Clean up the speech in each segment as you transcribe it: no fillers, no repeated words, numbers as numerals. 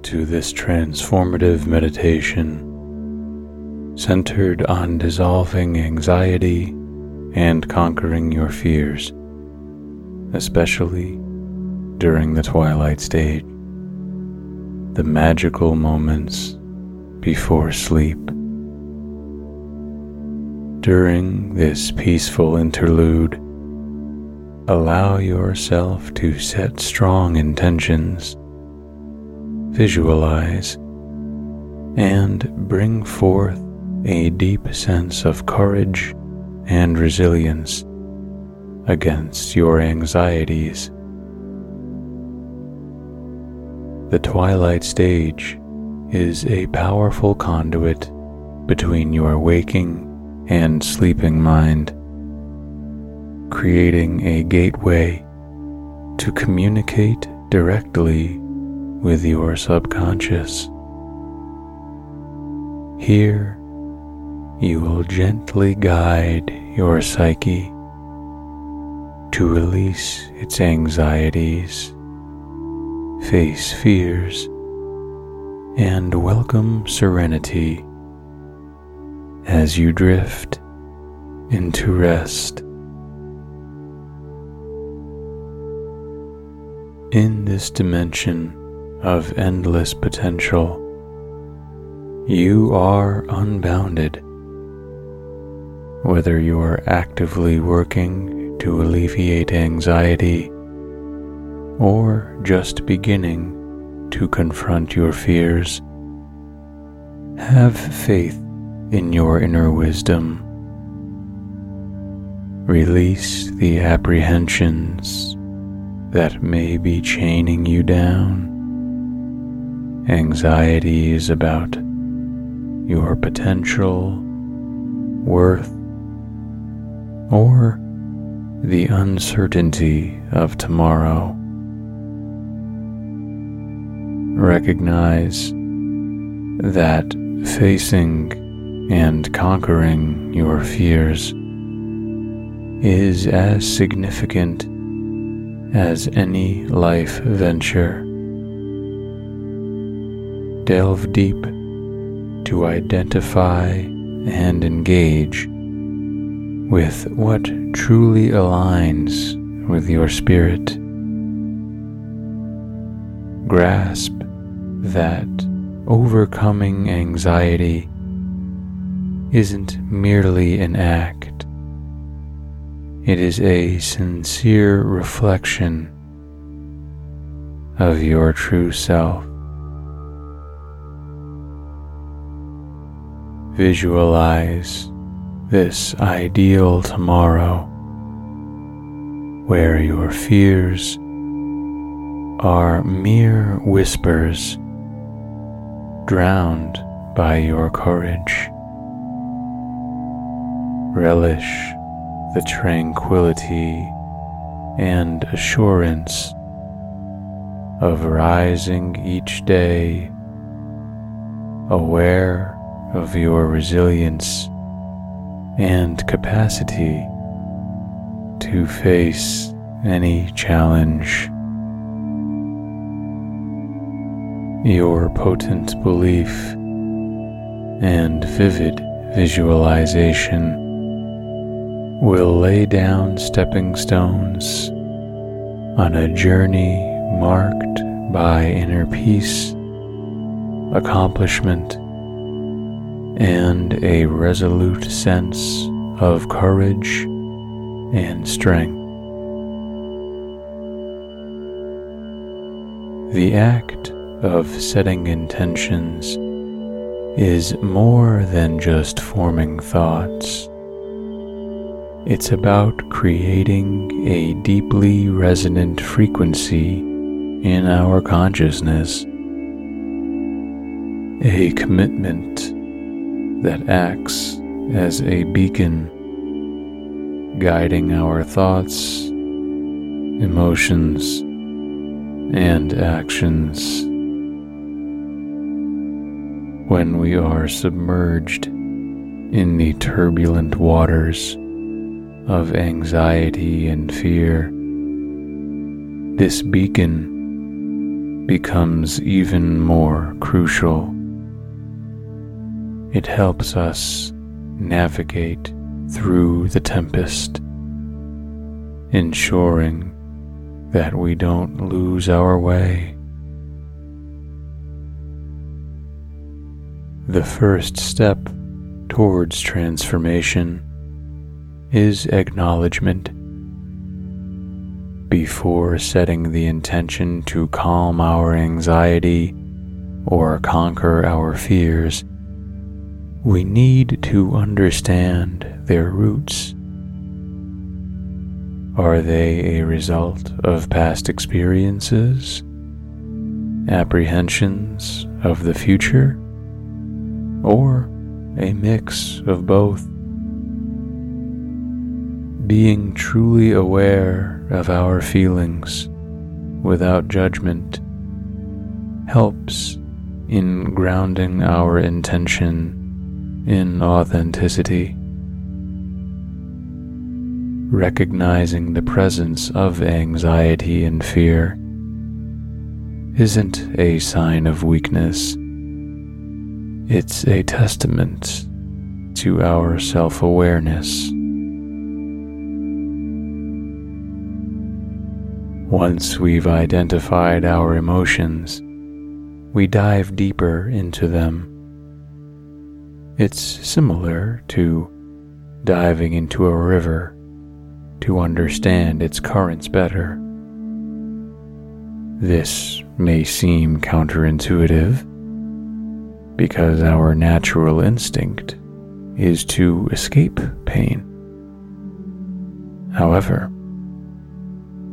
to this transformative meditation centered on dissolving anxiety and conquering your fears, especially during the twilight stage, the magical moments before sleep. During this peaceful interlude, allow yourself to set strong intentions, visualize, and bring forth a deep sense of courage and resilience against your anxieties. The twilight stage is a powerful conduit between your waking and sleeping mind, creating a gateway to communicate directly with your subconscious. Here, you will gently guide your psyche to release its anxieties, face fears, and welcome serenity as you drift into rest. In this dimension of endless potential, you are unbounded. Whether you are actively working to alleviate anxiety or just beginning to confront your fears, have faith in your inner wisdom. Release the apprehensions that may be chaining you down. Anxieties about your potential, worth, or the uncertainty of tomorrow. Recognize that facing and conquering your fears is as significant as any life venture. Delve deep to identify and engage with what truly aligns with your spirit. Grasp that overcoming anxiety isn't merely an act. It is a sincere reflection of your true self. Visualize this ideal tomorrow where your fears are mere whispers drowned by your courage. Relish the tranquility and assurance of rising each day, aware of your resilience and capacity to face any challenge. Your potent belief and vivid visualization will lay down stepping stones on a journey marked by inner peace, accomplishment, and a resolute sense of courage and strength. The act of setting intentions is more than just forming thoughts. It's about creating a deeply resonant frequency in our consciousness a commitment that acts as a beacon, guiding our thoughts, emotions, and actions. When we are submerged in the turbulent waters of anxiety and fear, this beacon becomes even more crucial. It helps us navigate through the tempest, ensuring that we don't lose our way. The first step towards transformation is acknowledgement. Before setting the intention to calm our anxiety or conquer our fears, we need to understand their roots. Are they a result of past experiences, apprehensions of the future, or a mix of both? Being truly aware of our feelings without judgment helps in grounding our intention in authenticity. Recognizing the presence of anxiety and fear isn't a sign of weakness. It's a testament to our self-awareness. Once we've identified our emotions, we dive deeper into them. It's similar to diving into a river to understand its currents better. This may seem counterintuitive because our natural instinct is to escape pain. However,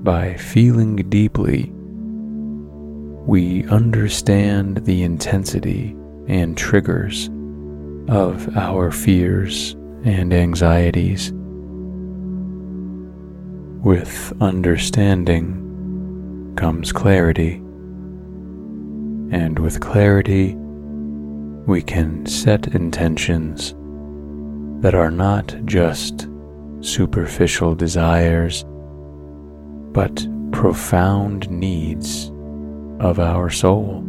by feeling deeply, we understand the intensity and triggers of our fears and anxieties. With understanding comes clarity, and with clarity, we can set intentions that are not just superficial desires, but profound needs of our soul.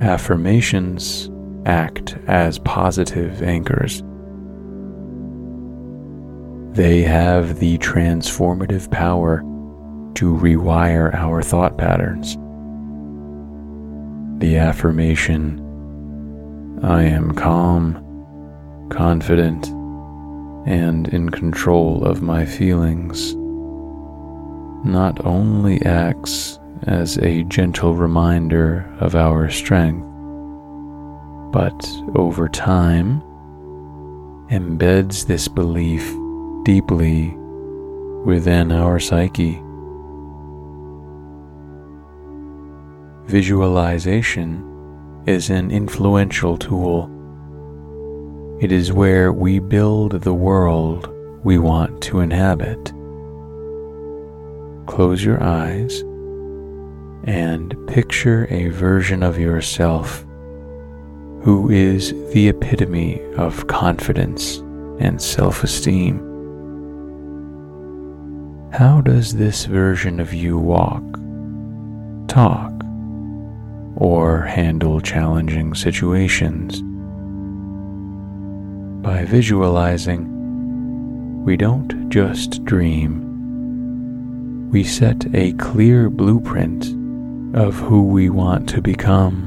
Affirmations act as positive anchors. They have the transformative power to rewire our thought patterns. The affirmation, "I am calm, confident, and in control of my feelings," not only acts as a gentle reminder of our strength, but over time embeds this belief deeply within our psyche. Visualization is an influential tool. It is where we build the world we want to inhabit. Close your eyes and picture a version of yourself who is the epitome of confidence and self-esteem. How does this version of you walk, talk, or handle challenging situations? By visualizing, we don't just dream. We set a clear blueprint of who we want to become.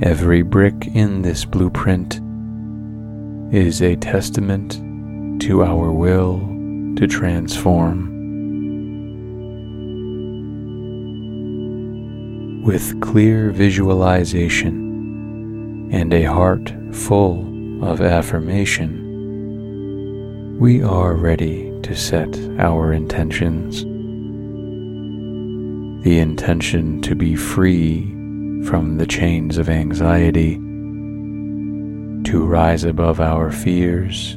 Every brick in this blueprint is a testament to our will to transform. With clear visualization and a heart full of affirmation, we are ready to set our intentions. the intention to be free from the chains of anxiety, to rise above our fears,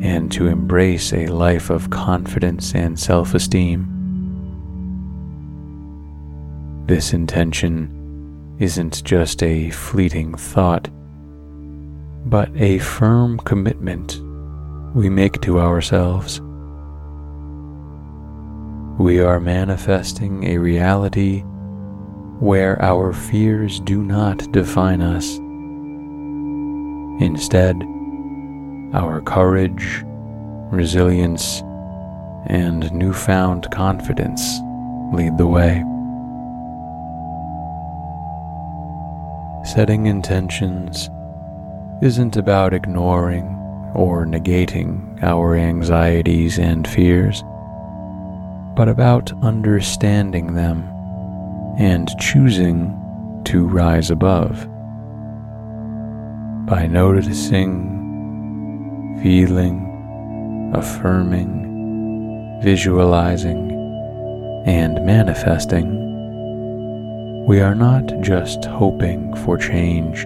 and to embrace a life of confidence and self-esteem. This intention isn't just a fleeting thought, but a firm commitment we make to ourselves. We are manifesting a reality where our fears do not define us. Instead, our courage, resilience, and newfound confidence lead the way. Setting intentions isn't about ignoring or negating our anxieties and fears, but about understanding them and choosing to rise above. By noticing, feeling, affirming, visualizing, and manifesting, we are not just hoping for change,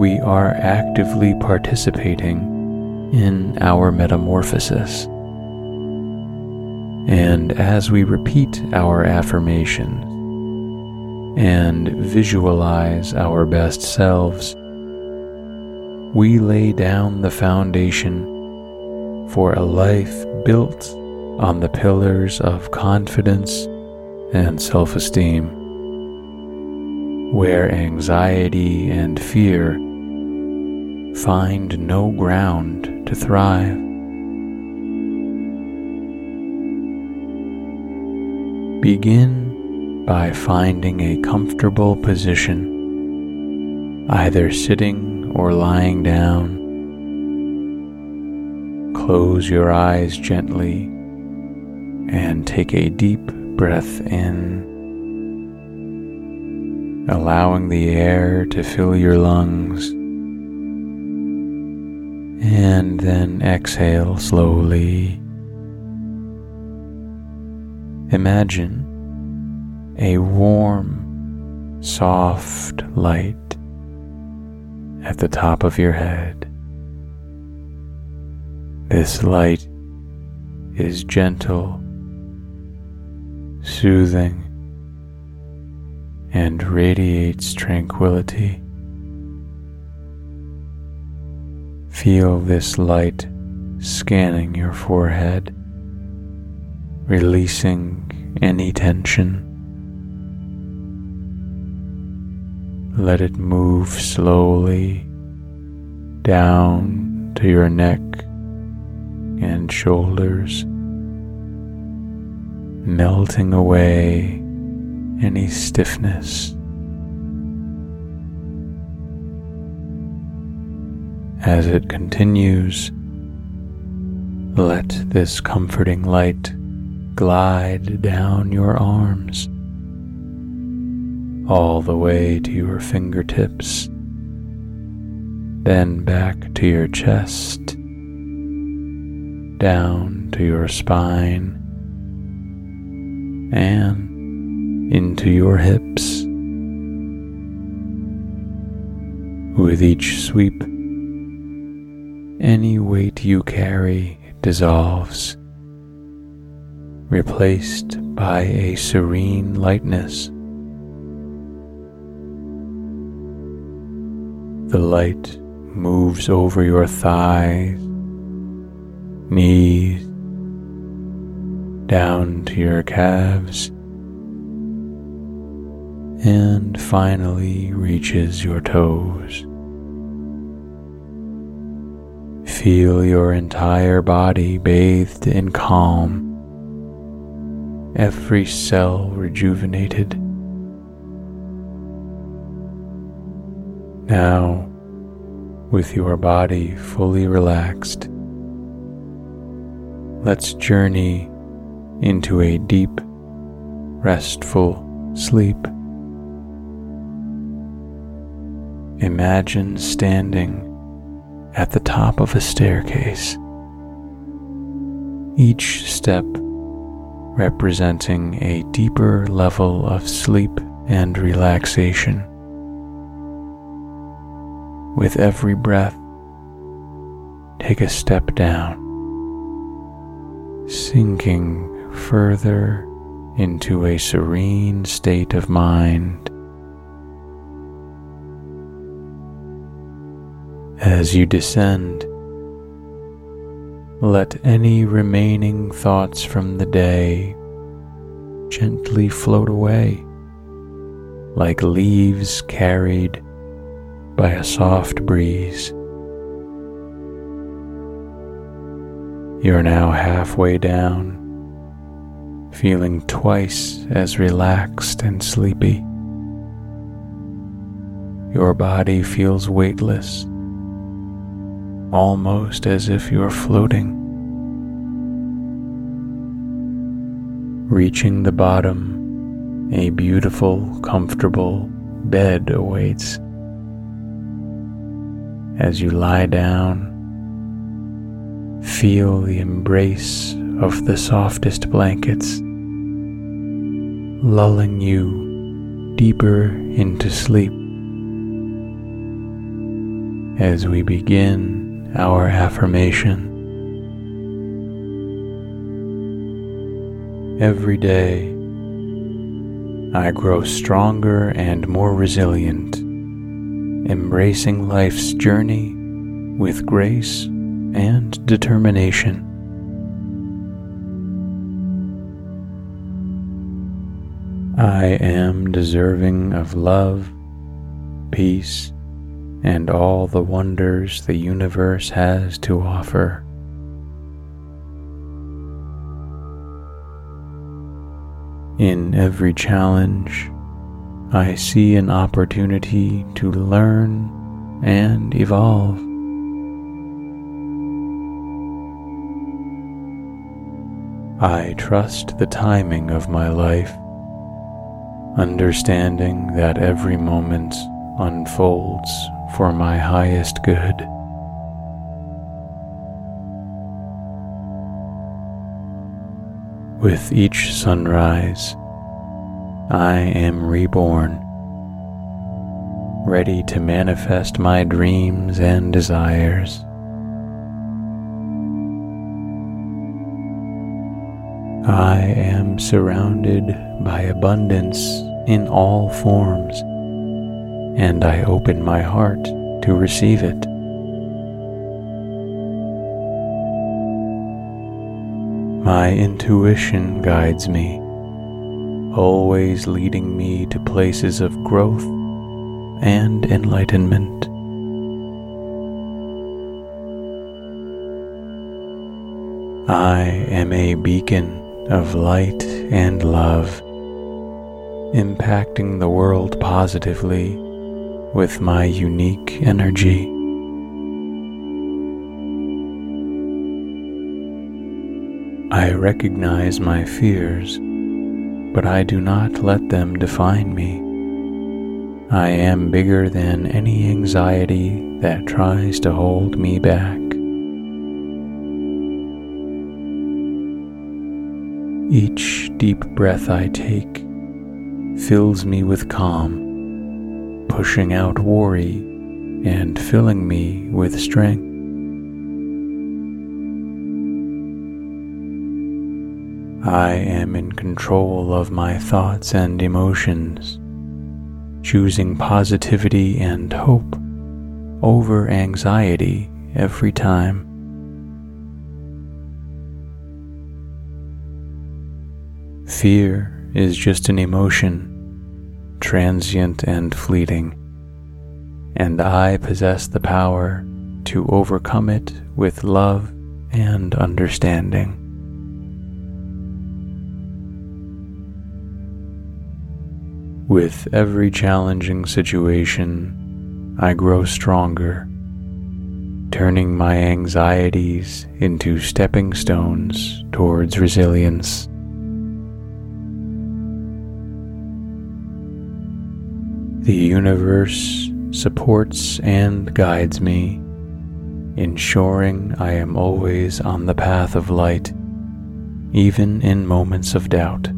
we are actively participating in our metamorphosis. And as we repeat our affirmations and visualize our best selves, we lay down the foundation for a life built on the pillars of confidence and self-esteem, where anxiety and fear find no ground to thrive. Begin by finding a comfortable position, either sitting or lying down. Close your eyes gently and take a deep breath in, allowing the air to fill your lungs, and then exhale slowly. Imagine a warm, soft light at the top of your head. This light is gentle, soothing, and radiates tranquility. Feel this light scanning your forehead, releasing any tension. Let it move slowly down to your neck and shoulders, melting away any stiffness. As it continues, let this comforting light glide down your arms, all the way to your fingertips, then back to your chest, down to your spine, and into your hips. With each sweep, any weight you carry dissolves, replaced by a serene lightness. The light moves over your thighs, knees, down to your calves, and finally reaches your toes. Feel your entire body bathed in calm, every cell rejuvenated. Now, with your body fully relaxed, let's journey into a deep, restful sleep. Imagine standing at the top of a staircase. Each step representing a deeper level of sleep and relaxation. With every breath, take a step down, sinking further into a serene state of mind. As you descend, let any remaining thoughts from the day gently float away, like leaves carried by a soft breeze. You're now halfway down, feeling twice as relaxed and sleepy. Your body feels weightless, almost as if you're floating. Reaching the bottom, a beautiful, comfortable bed awaits. As you lie down, feel the embrace of the softest blankets, lulling you deeper into sleep. As we begin our affirmation. Every day, I grow stronger and more resilient, embracing life's journey with grace and determination. I am deserving of love, peace, and all the wonders the universe has to offer. In every challenge, I see an opportunity to learn and evolve. I trust the timing of my life, understanding that every moment unfolds for my highest good. With each sunrise, I am reborn, ready to manifest my dreams and desires. I am surrounded by abundance in all forms, and I open my heart to receive it. My intuition guides me, always leading me to places of growth and enlightenment. I am a beacon of light and love, impacting the world positively with my unique energy. I recognize my fears, but I do not let them define me. I am bigger than any anxiety that tries to hold me back. Each deep breath I take fills me with calm, pushing out worry and filling me with strength. I am in control of my thoughts and emotions, choosing positivity and hope over anxiety every time. Fear is just an emotion, transient and fleeting, and I possess the power to overcome it with love and understanding. With every challenging situation, I grow stronger, turning my anxieties into stepping stones towards resilience. The universe supports and guides me, ensuring I am always on the path of light, even in moments of doubt.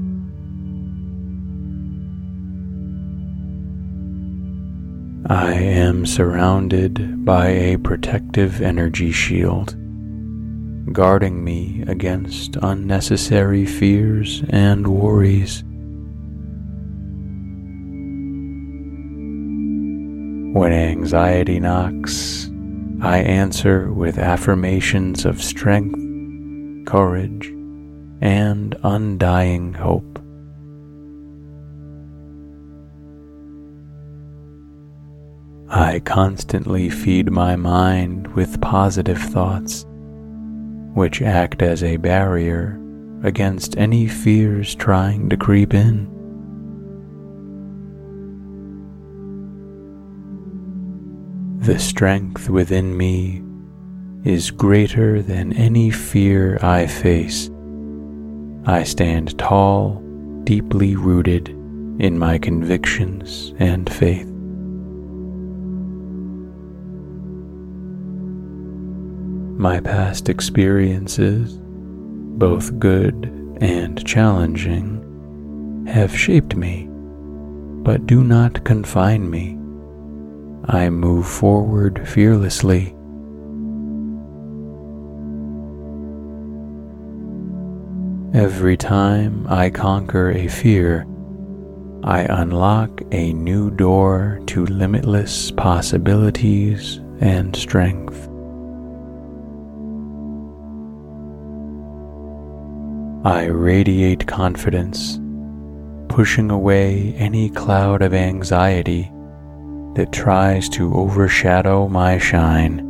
I am surrounded by a protective energy shield, guarding me against unnecessary fears and worries. When anxiety knocks, I answer with affirmations of strength, courage, and undying hope. I constantly feed my mind with positive thoughts, which act as a barrier against any fears trying to creep in. The strength within me is greater than any fear I face. I stand tall, deeply rooted in my convictions and faith. My past experiences, both good and challenging, have shaped me, but do not confine me. I move forward fearlessly. Every time I conquer a fear, I unlock a new door to limitless possibilities and strength. I radiate confidence, pushing away any cloud of anxiety that tries to overshadow my shine.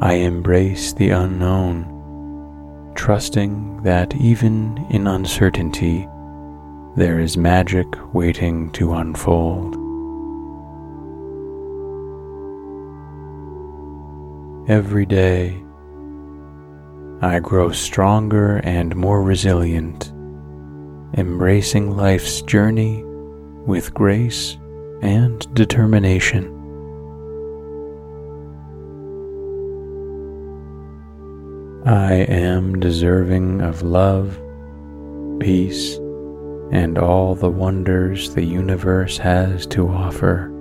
I embrace the unknown, trusting that even in uncertainty, there is magic waiting to unfold. Every day, I grow stronger and more resilient, embracing life's journey with grace and determination. I am deserving of love, peace, and all the wonders the universe has to offer.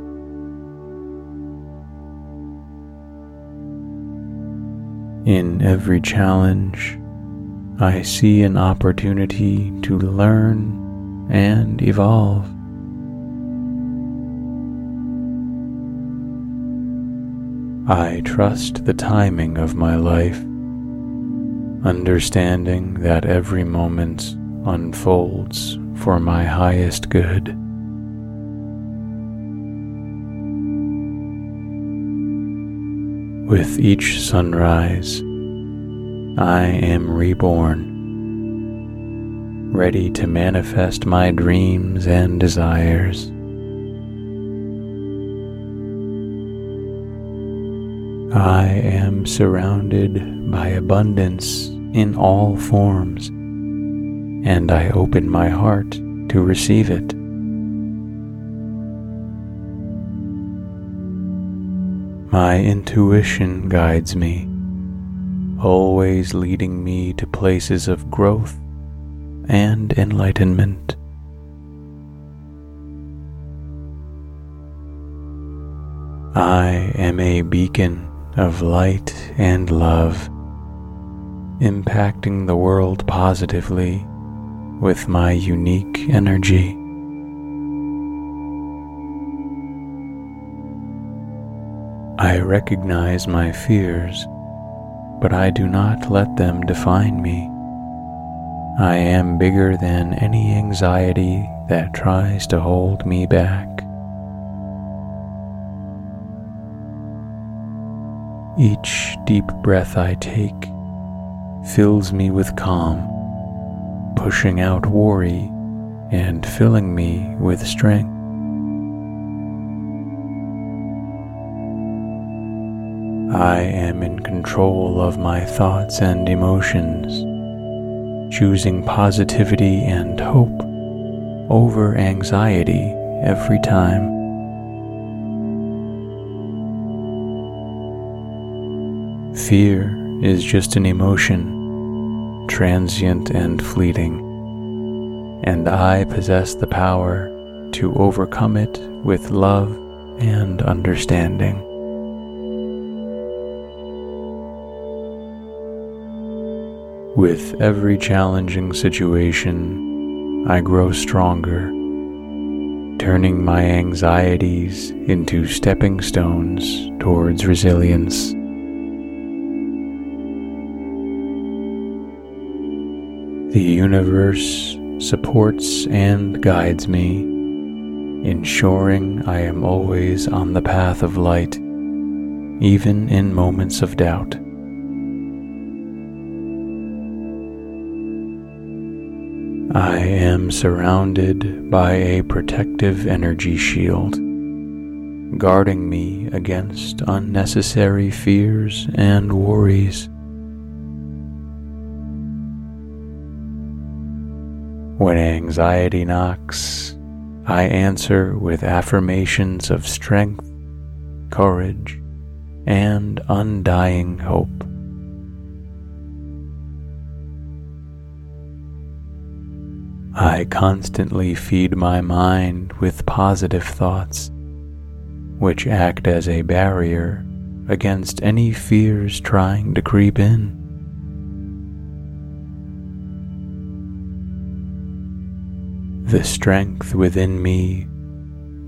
In every challenge, I see an opportunity to learn and evolve. I trust the timing of my life, understanding that every moment unfolds for my highest good. With each sunrise, I am reborn, ready to manifest my dreams and desires. I am surrounded by abundance in all forms, and I open my heart to receive it. My intuition guides me, always leading me to places of growth and enlightenment. I am a beacon of light and love, impacting the world positively with my unique energy. I recognize my fears, but I do not let them define me. I am bigger than any anxiety that tries to hold me back. Each deep breath I take fills me with calm, pushing out worry and filling me with strength. I am in control of my thoughts and emotions, choosing positivity and hope over anxiety every time. Fear is just an emotion, transient and fleeting, and I possess the power to overcome it with love and understanding. With every challenging situation, I grow stronger, turning my anxieties into stepping stones towards resilience. The universe supports and guides me, ensuring I am always on the path of light, even in moments of doubt. I am surrounded by a protective energy shield, guarding me against unnecessary fears and worries. When anxiety knocks, I answer with affirmations of strength, courage, and undying hope. I constantly feed my mind with positive thoughts, which act as a barrier against any fears trying to creep in. The strength within me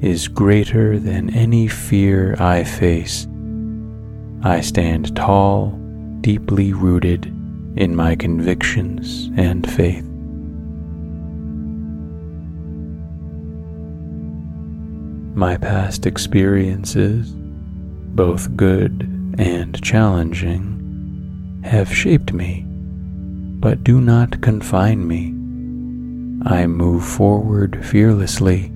is greater than any fear I face. I stand tall, deeply rooted in my convictions and faith. My past experiences, both good and challenging, have shaped me, but do not confine me. I move forward fearlessly.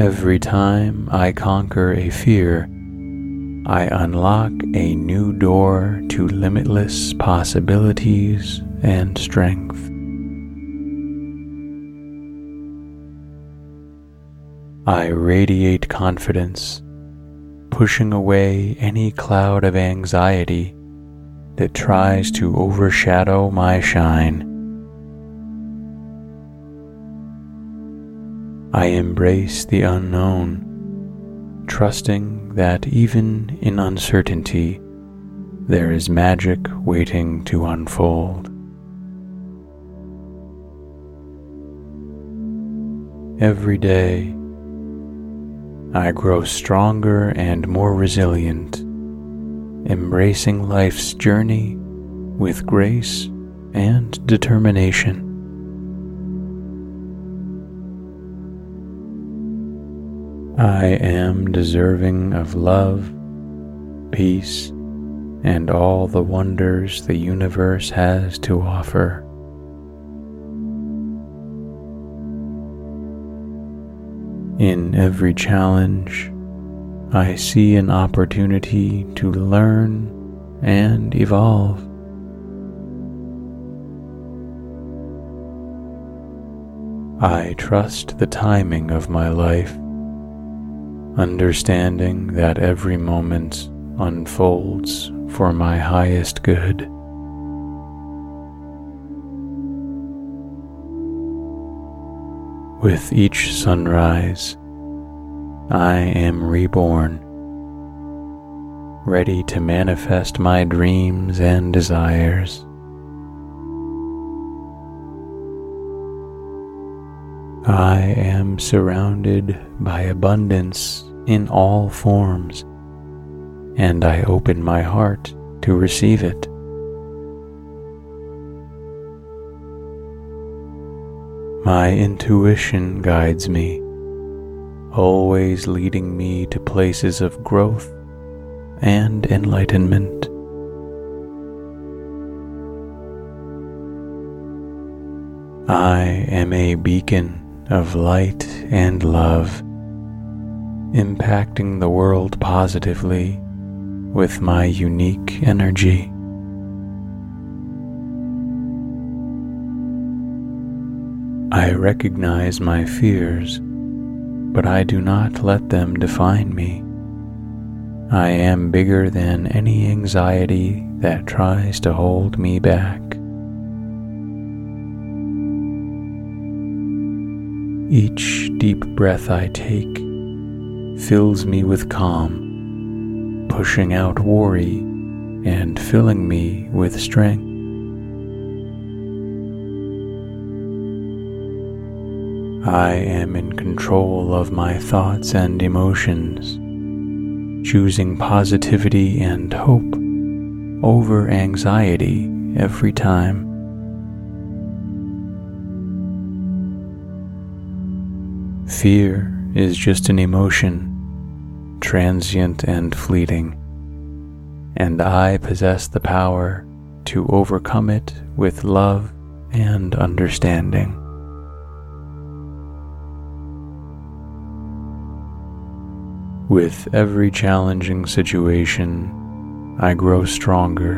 Every time I conquer a fear, I unlock a new door to limitless possibilities and strength. I radiate confidence, pushing away any cloud of anxiety that tries to overshadow my shine. I embrace the unknown, trusting that even in uncertainty, there is magic waiting to unfold. Every day, I grow stronger and more resilient, embracing life's journey with grace and determination. I am deserving of love, peace, and all the wonders the universe has to offer. In every challenge, I see an opportunity to learn and evolve. I trust the timing of my life, understanding that every moment unfolds for my highest good. With each sunrise, I am reborn, ready to manifest my dreams and desires. I am surrounded by abundance in all forms, and I open my heart to receive it. My intuition guides me, always leading me to places of growth and enlightenment. I am a beacon of light and love, impacting the world positively with my unique energy. I recognize my fears, but I do not let them define me. I am bigger than any anxiety that tries to hold me back. Each deep breath I take fills me with calm, pushing out worry and filling me with strength. I am in control of my thoughts and emotions, choosing positivity and hope over anxiety every time. Fear is just an emotion, transient and fleeting, and I possess the power to overcome it with love and understanding. With every challenging situation, I grow stronger,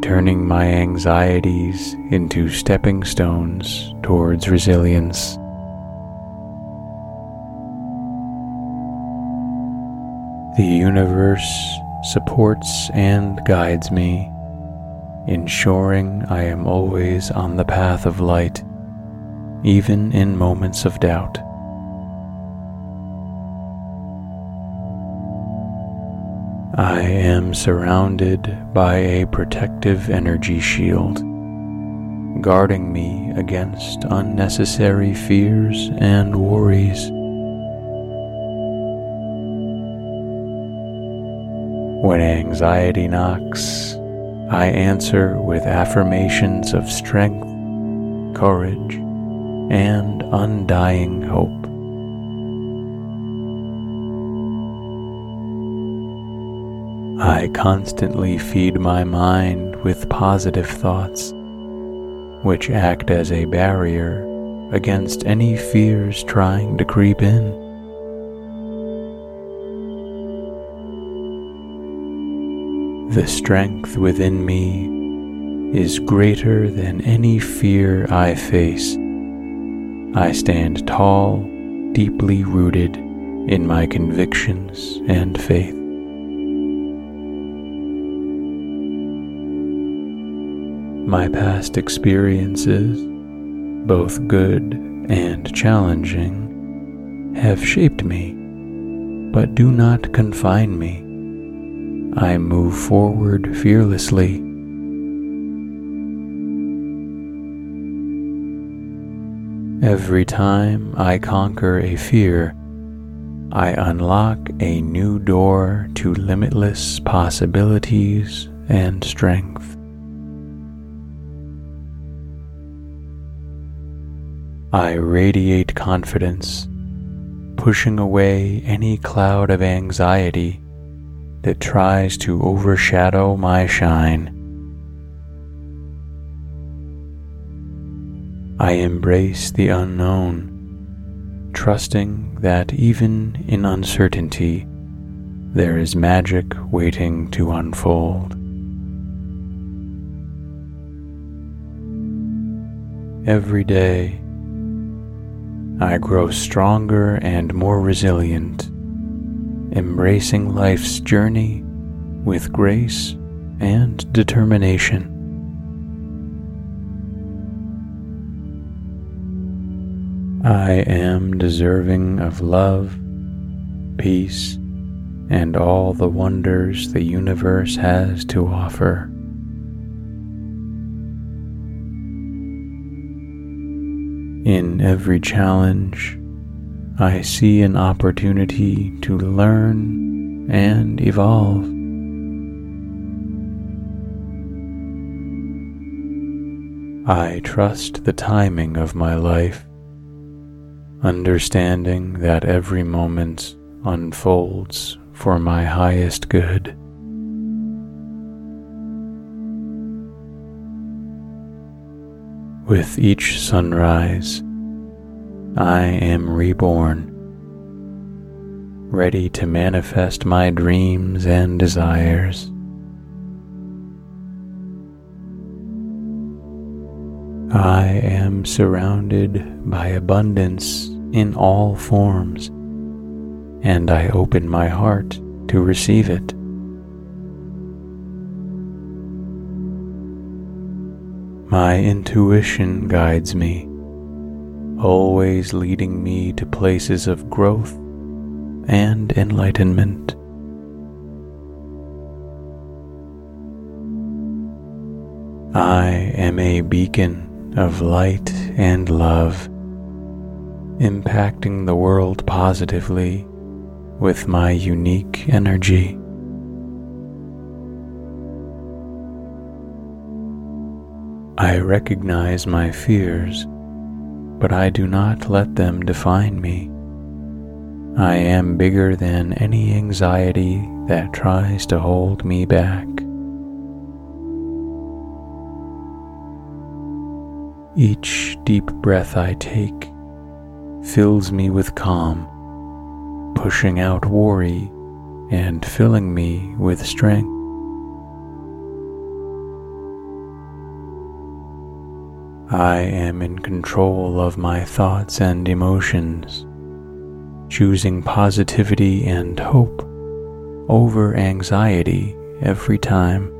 turning my anxieties into stepping stones towards resilience. The universe supports and guides me, ensuring I am always on the path of light, even in moments of doubt. I am surrounded by a protective energy shield, guarding me against unnecessary fears and worries. When anxiety knocks, I answer with affirmations of strength, courage, and undying hope. I constantly feed my mind with positive thoughts, which act as a barrier against any fears trying to creep in. The strength within me is greater than any fear I face. I stand tall, deeply rooted in my convictions and faith. My past experiences, both good and challenging, have shaped me, but do not confine me. I move forward fearlessly. Every time I conquer a fear, I unlock a new door to limitless possibilities and strength. I radiate confidence, pushing away any cloud of anxiety that tries to overshadow my shine. I embrace the unknown, trusting that even in uncertainty, there is magic waiting to unfold. Every day, I grow stronger and more resilient, embracing life's journey with grace and determination. I am deserving of love, peace, and all the wonders the universe has to offer. In every challenge, I see an opportunity to learn and evolve. I trust the timing of my life, understanding that every moment unfolds for my highest good. With each sunrise, I am reborn, ready to manifest my dreams and desires. I am surrounded by abundance in all forms, and I open my heart to receive it. My intuition guides me, always leading me to places of growth and enlightenment. I am a beacon of light and love, impacting the world positively with my unique energy. I recognize my fears, but I do not let them define me. I am bigger than any anxiety that tries to hold me back. Each deep breath I take fills me with calm, pushing out worry and filling me with strength. I am in control of my thoughts and emotions, choosing positivity and hope over anxiety every time.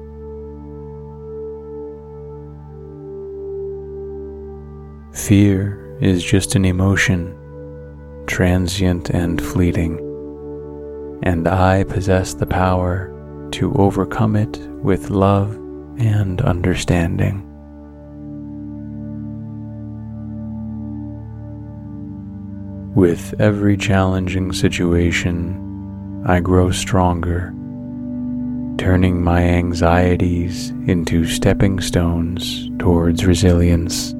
Fear is just an emotion, transient and fleeting, and I possess the power to overcome it with love and understanding. With every challenging situation, I grow stronger, turning my anxieties into stepping stones towards resilience.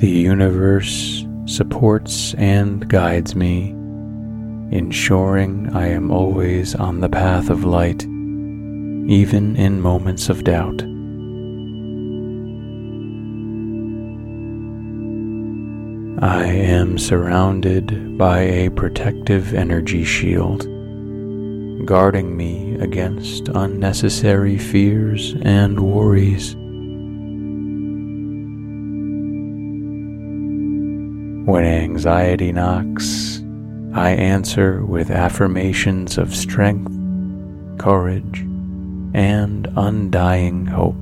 The universe supports and guides me, ensuring I am always on the path of light, even in moments of doubt. I am surrounded by a protective energy shield, guarding me against unnecessary fears and worries. When anxiety knocks, I answer with affirmations of strength, courage, and undying hope.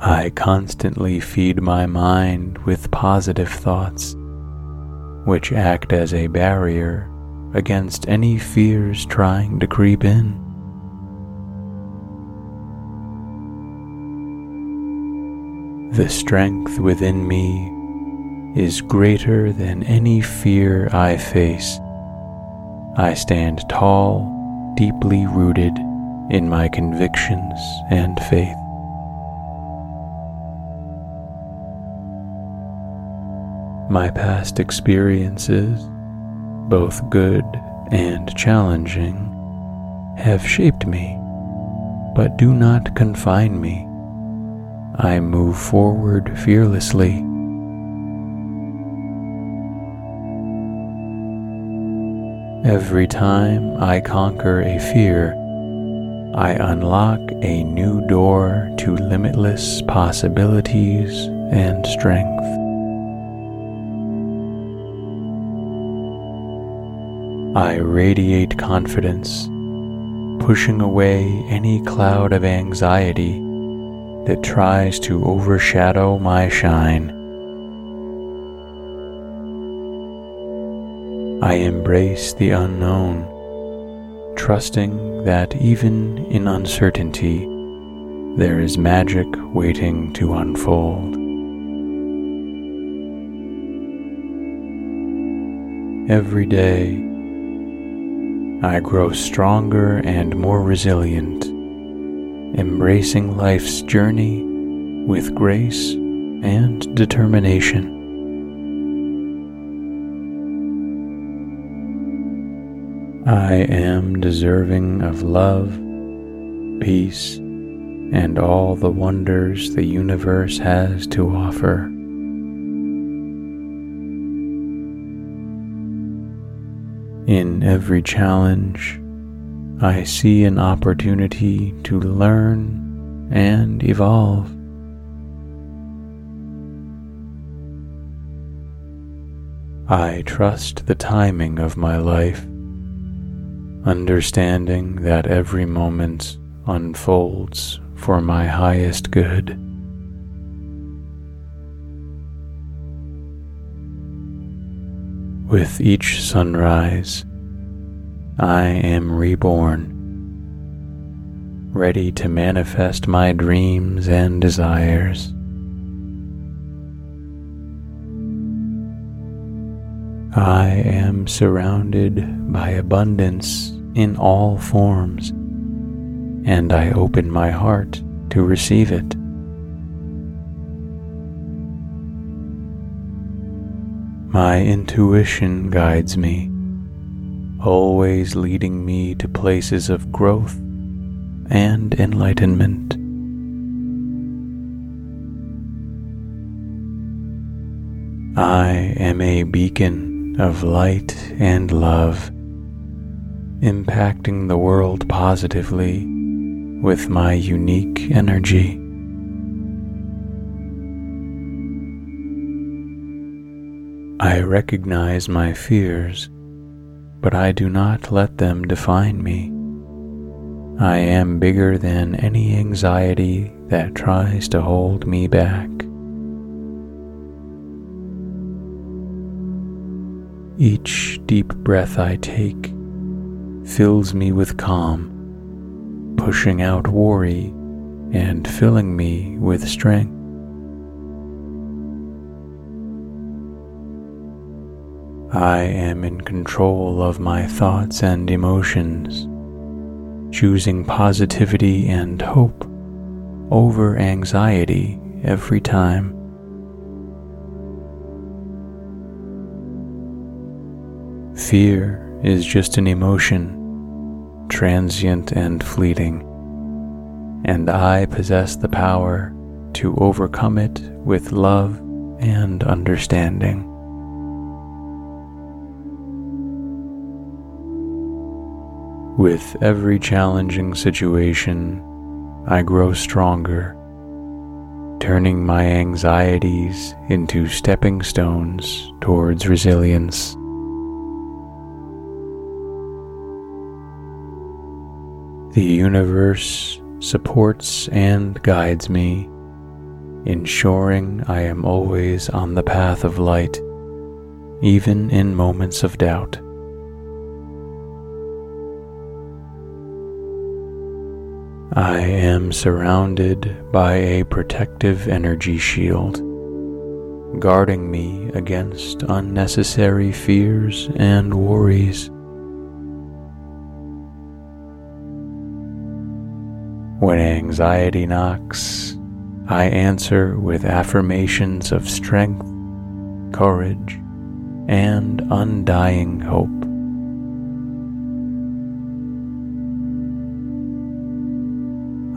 I constantly feed my mind with positive thoughts, which act as a barrier against any fears trying to creep in. The strength within me is greater than any fear I face. I stand tall, deeply rooted in my convictions and faith. My past experiences, both good and challenging, have shaped me, but do not confine me. I move forward fearlessly. Every time I conquer a fear, I unlock a new door to limitless possibilities and strength. I radiate confidence, pushing away any cloud of anxiety that tries to overshadow my shine. I embrace the unknown, trusting that even in uncertainty, there is magic waiting to unfold. Every day, I grow stronger and more resilient, embracing life's journey with grace and determination. I am deserving of love, peace, and all the wonders the universe has to offer. In every challenge, I see an opportunity to learn and evolve. I trust the timing of my life, understanding that every moment unfolds for my highest good. With each sunrise, I am reborn, ready to manifest my dreams and desires. I am surrounded by abundance in all forms, and I open my heart to receive it. My intuition guides me, always leading me to places of growth and enlightenment. I am a beacon of light and love, impacting the world positively with my unique energy. I recognize my fears, but I do not let them define me. I am bigger than any anxiety that tries to hold me back. Each deep breath I take fills me with calm, pushing out worry and filling me with strength. I am in control of my thoughts and emotions, choosing positivity and hope over anxiety every time. Fear is just an emotion, transient and fleeting, and I possess the power to overcome it with love and understanding. With every challenging situation, I grow stronger, turning my anxieties into stepping stones towards resilience. The universe supports and guides me, ensuring I am always on the path of light, even in moments of doubt. I am surrounded by a protective energy shield, guarding me against unnecessary fears and worries. When anxiety knocks, I answer with affirmations of strength, courage, and undying hope.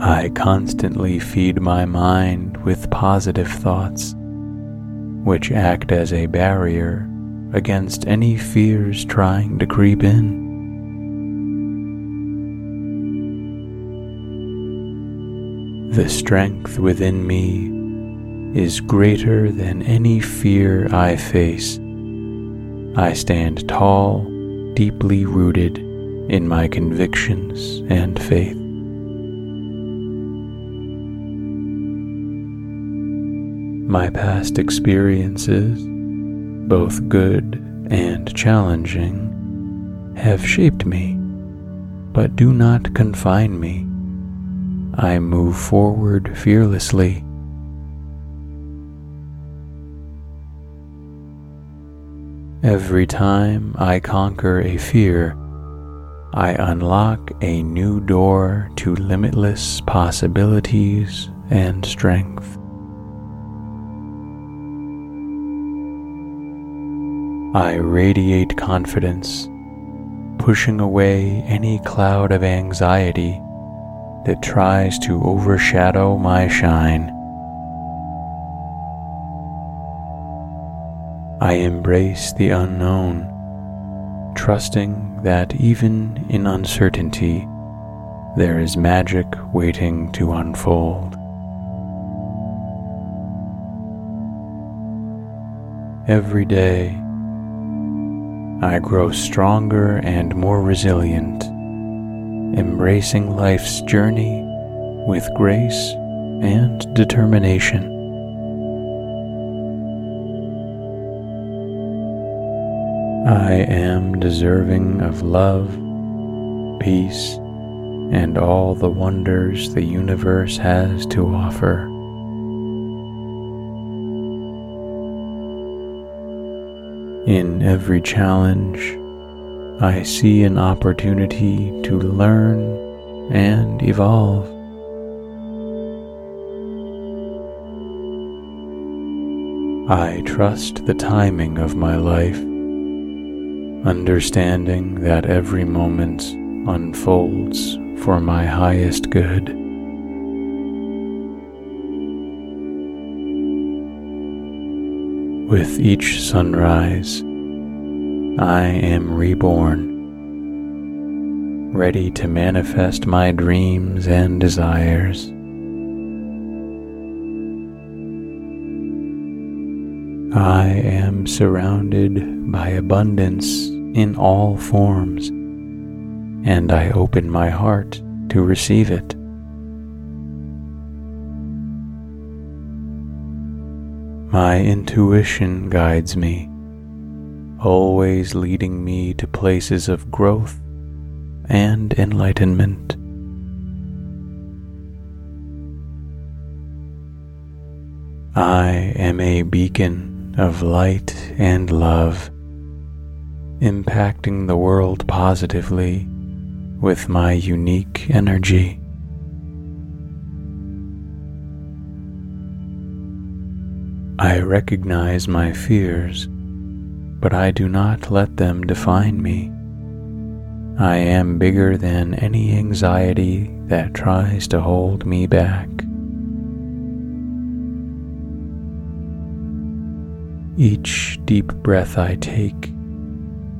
I constantly feed my mind with positive thoughts, which act as a barrier against any fears trying to creep in. The strength within me is greater than any fear I face. I stand tall, deeply rooted in my convictions and faith. My past experiences, both good and challenging, have shaped me, but do not confine me. I move forward fearlessly. Every time I conquer a fear, I unlock a new door to limitless possibilities and strength. I radiate confidence, pushing away any cloud of anxiety that tries to overshadow my shine. I embrace the unknown, trusting that even in uncertainty, there is magic waiting to unfold. Every day, I grow stronger and more resilient, embracing life's journey with grace and determination. I am deserving of love, peace, and all the wonders the universe has to offer. In every challenge, I see an opportunity to learn and evolve. I trust the timing of my life, understanding that every moment unfolds for my highest good. With each sunrise, I am reborn, ready to manifest my dreams and desires. I am surrounded by abundance in all forms, and I open my heart to receive it. My intuition guides me, always leading me to places of growth and enlightenment. I am a beacon of light and love, impacting the world positively with my unique energy. I recognize my fears, but I do not let them define me. I am bigger than any anxiety that tries to hold me back. Each deep breath I take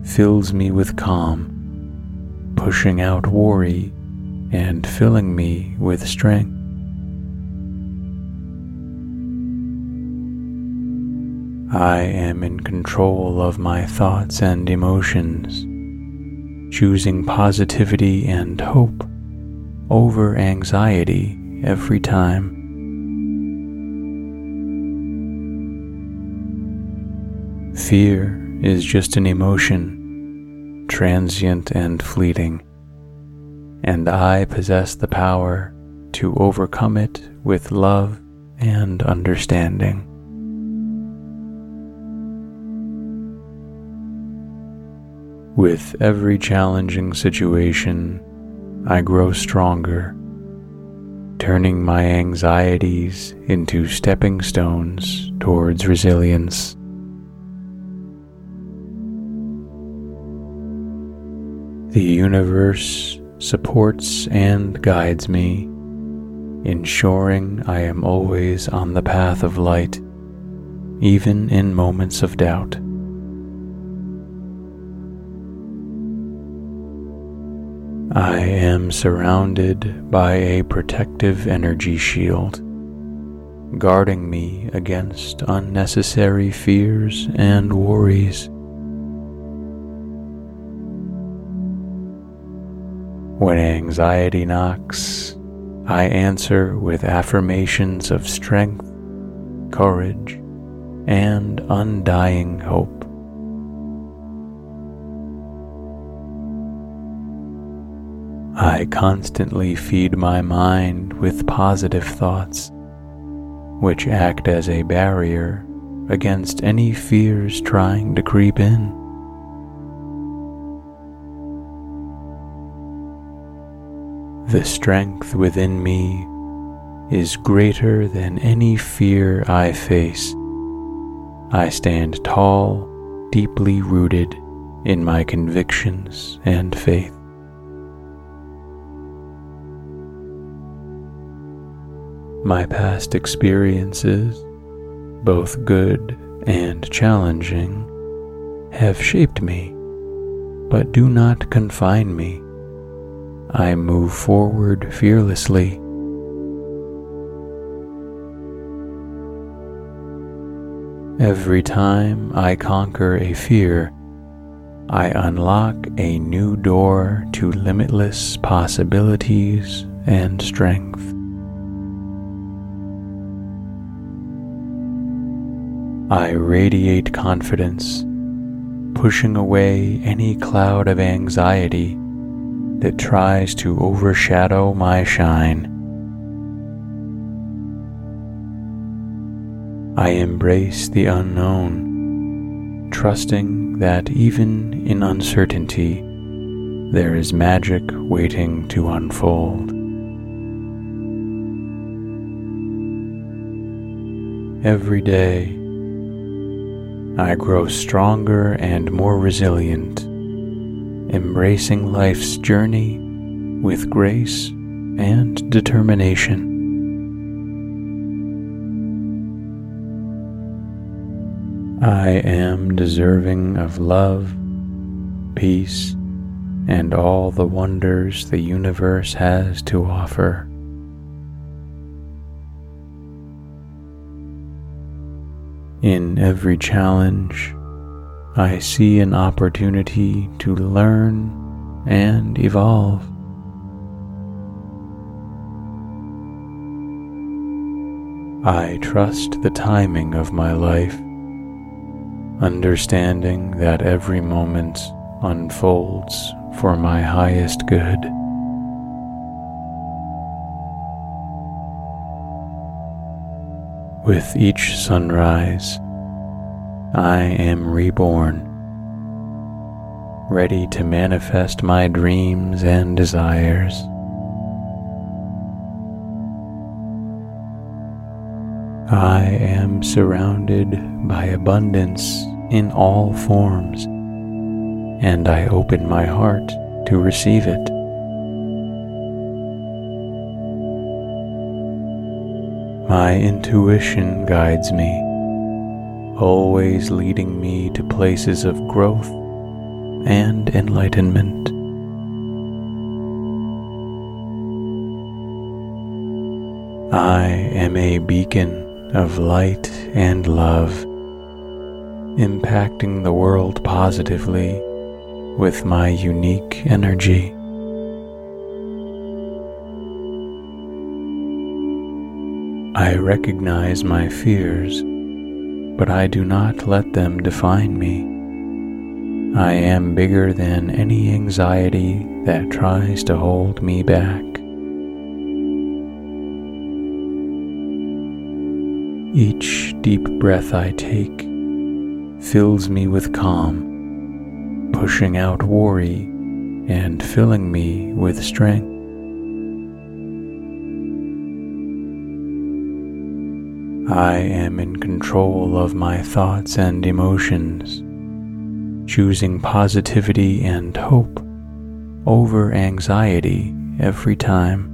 fills me with calm, pushing out worry and filling me with strength. I am in control of my thoughts and emotions, choosing positivity and hope over anxiety every time. Fear is just an emotion, transient and fleeting, and I possess the power to overcome it with love and understanding. With every challenging situation, I grow stronger, turning my anxieties into stepping stones towards resilience. The universe supports and guides me, ensuring I am always on the path of light, even in moments of doubt. I am surrounded by a protective energy shield, guarding me against unnecessary fears and worries. When anxiety knocks, I answer with affirmations of strength, courage, and undying hope. I constantly feed my mind with positive thoughts, which act as a barrier against any fears trying to creep in. The strength within me is greater than any fear I face. I stand tall, deeply rooted in my convictions and faith. My past experiences, both good and challenging, have shaped me, but do not confine me. I move forward fearlessly. Every time I conquer a fear, I unlock a new door to limitless possibilities and strength. I radiate confidence, pushing away any cloud of anxiety that tries to overshadow my shine. I embrace the unknown, trusting that even in uncertainty, there is magic waiting to unfold. Every day, I grow stronger and more resilient, embracing life's journey with grace and determination. I am deserving of love, peace, and all the wonders the universe has to offer. In every challenge, I see an opportunity to learn and evolve. I trust the timing of my life, understanding that every moment unfolds for my highest good. With each sunrise, I am reborn, ready to manifest my dreams and desires. I am surrounded by abundance in all forms, and I open my heart to receive it. My intuition guides me, always leading me to places of growth and enlightenment. I am a beacon of light and love, impacting the world positively with my unique energy. I recognize my fears, but I do not let them define me. I am bigger than any anxiety that tries to hold me back. Each deep breath I take fills me with calm, pushing out worry and filling me with strength. I am in control of my thoughts and emotions, choosing positivity and hope over anxiety every time.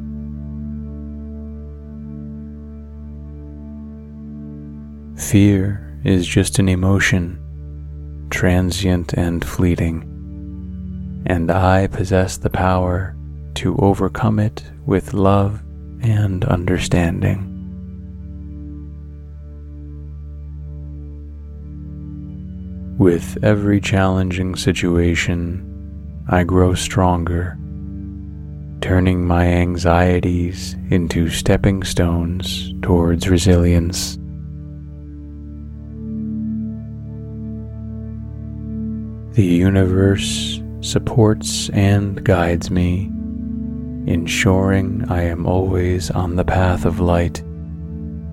Fear is just an emotion, transient and fleeting, and I possess the power to overcome it with love and understanding. With every challenging situation, I grow stronger, turning my anxieties into stepping stones towards resilience. The universe supports and guides me, ensuring I am always on the path of light,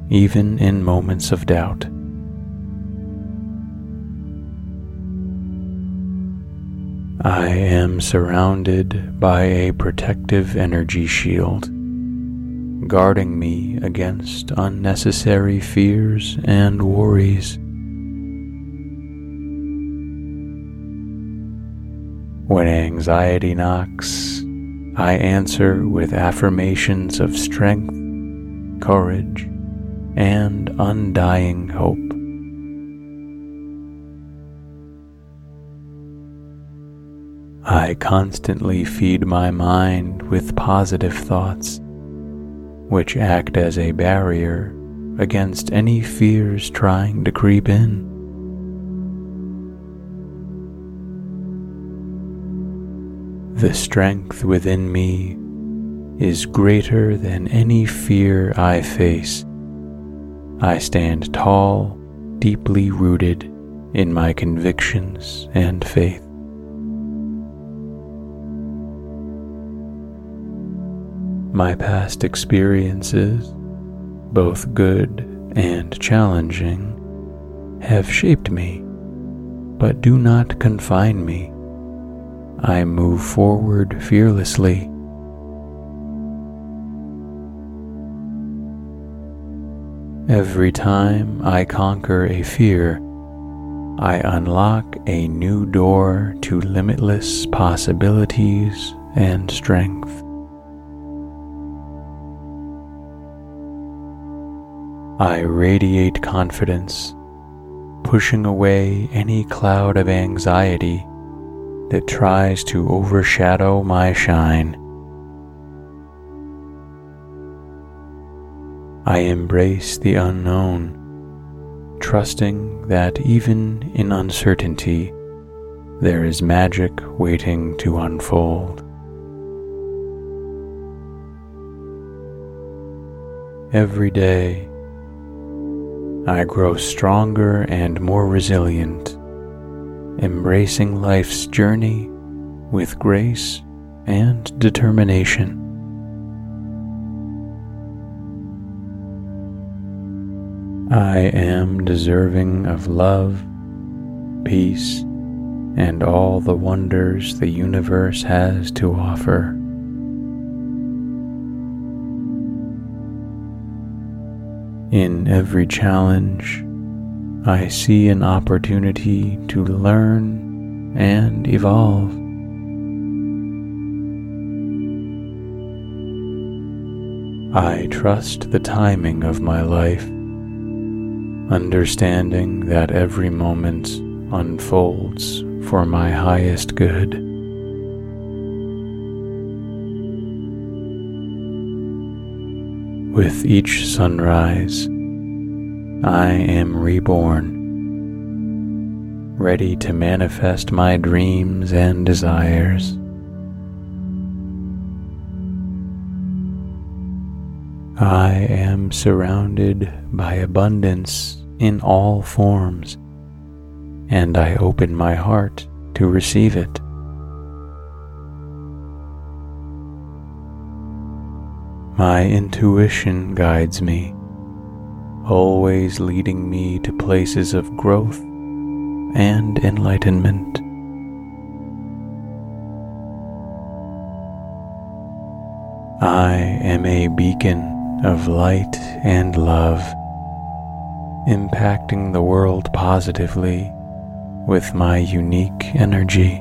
even in moments of doubt. I am surrounded by a protective energy shield, guarding me against unnecessary fears and worries. When anxiety knocks, I answer with affirmations of strength, courage, and undying hope. I constantly feed my mind with positive thoughts, which act as a barrier against any fears trying to creep in. The strength within me is greater than any fear I face. I stand tall, deeply rooted in my convictions and faith. My past experiences, both good and challenging, have shaped me, but do not confine me. I move forward fearlessly. Every time I conquer a fear, I unlock a new door to limitless possibilities and strength. I radiate confidence, pushing away any cloud of anxiety that tries to overshadow my shine. I embrace the unknown, trusting that even in uncertainty, there is magic waiting to unfold. Every day, I grow stronger and more resilient, embracing life's journey with grace and determination. I am deserving of love, peace, and all the wonders the universe has to offer. In every challenge, I see an opportunity to learn and evolve. I trust the timing of my life, understanding that every moment unfolds for my highest good. With each sunrise, I am reborn, ready to manifest my dreams and desires. I am surrounded by abundance in all forms, and I open my heart to receive it. My intuition guides me, always leading me to places of growth and enlightenment. I am a beacon of light and love, impacting the world positively with my unique energy.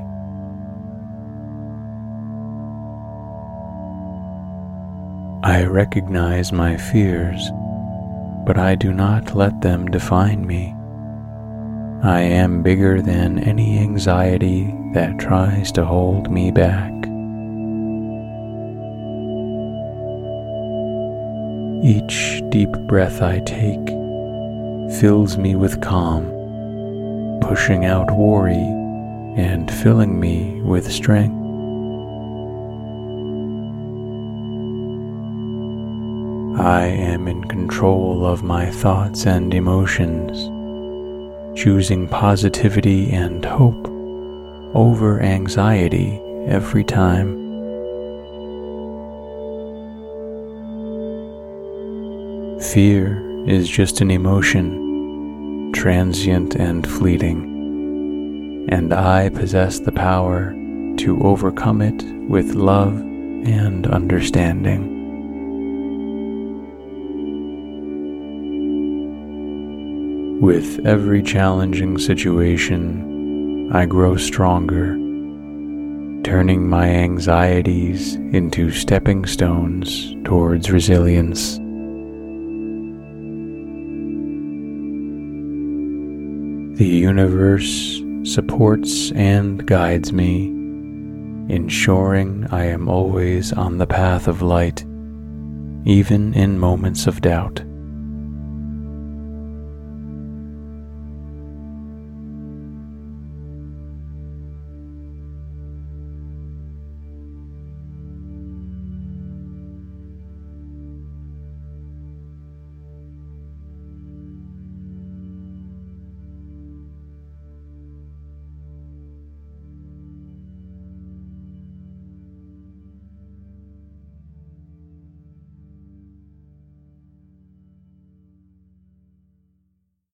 I recognize my fears, but I do not let them define me. I am bigger than any anxiety that tries to hold me back. Each deep breath I take fills me with calm, pushing out worry and filling me with strength. I am in control of my thoughts and emotions, choosing positivity and hope over anxiety every time. Fear is just an emotion, transient and fleeting, and I possess the power to overcome it with love and understanding. With every challenging situation, I grow stronger, turning my anxieties into stepping stones towards resilience. The universe supports and guides me, ensuring I am always on the path of light, even in moments of doubt.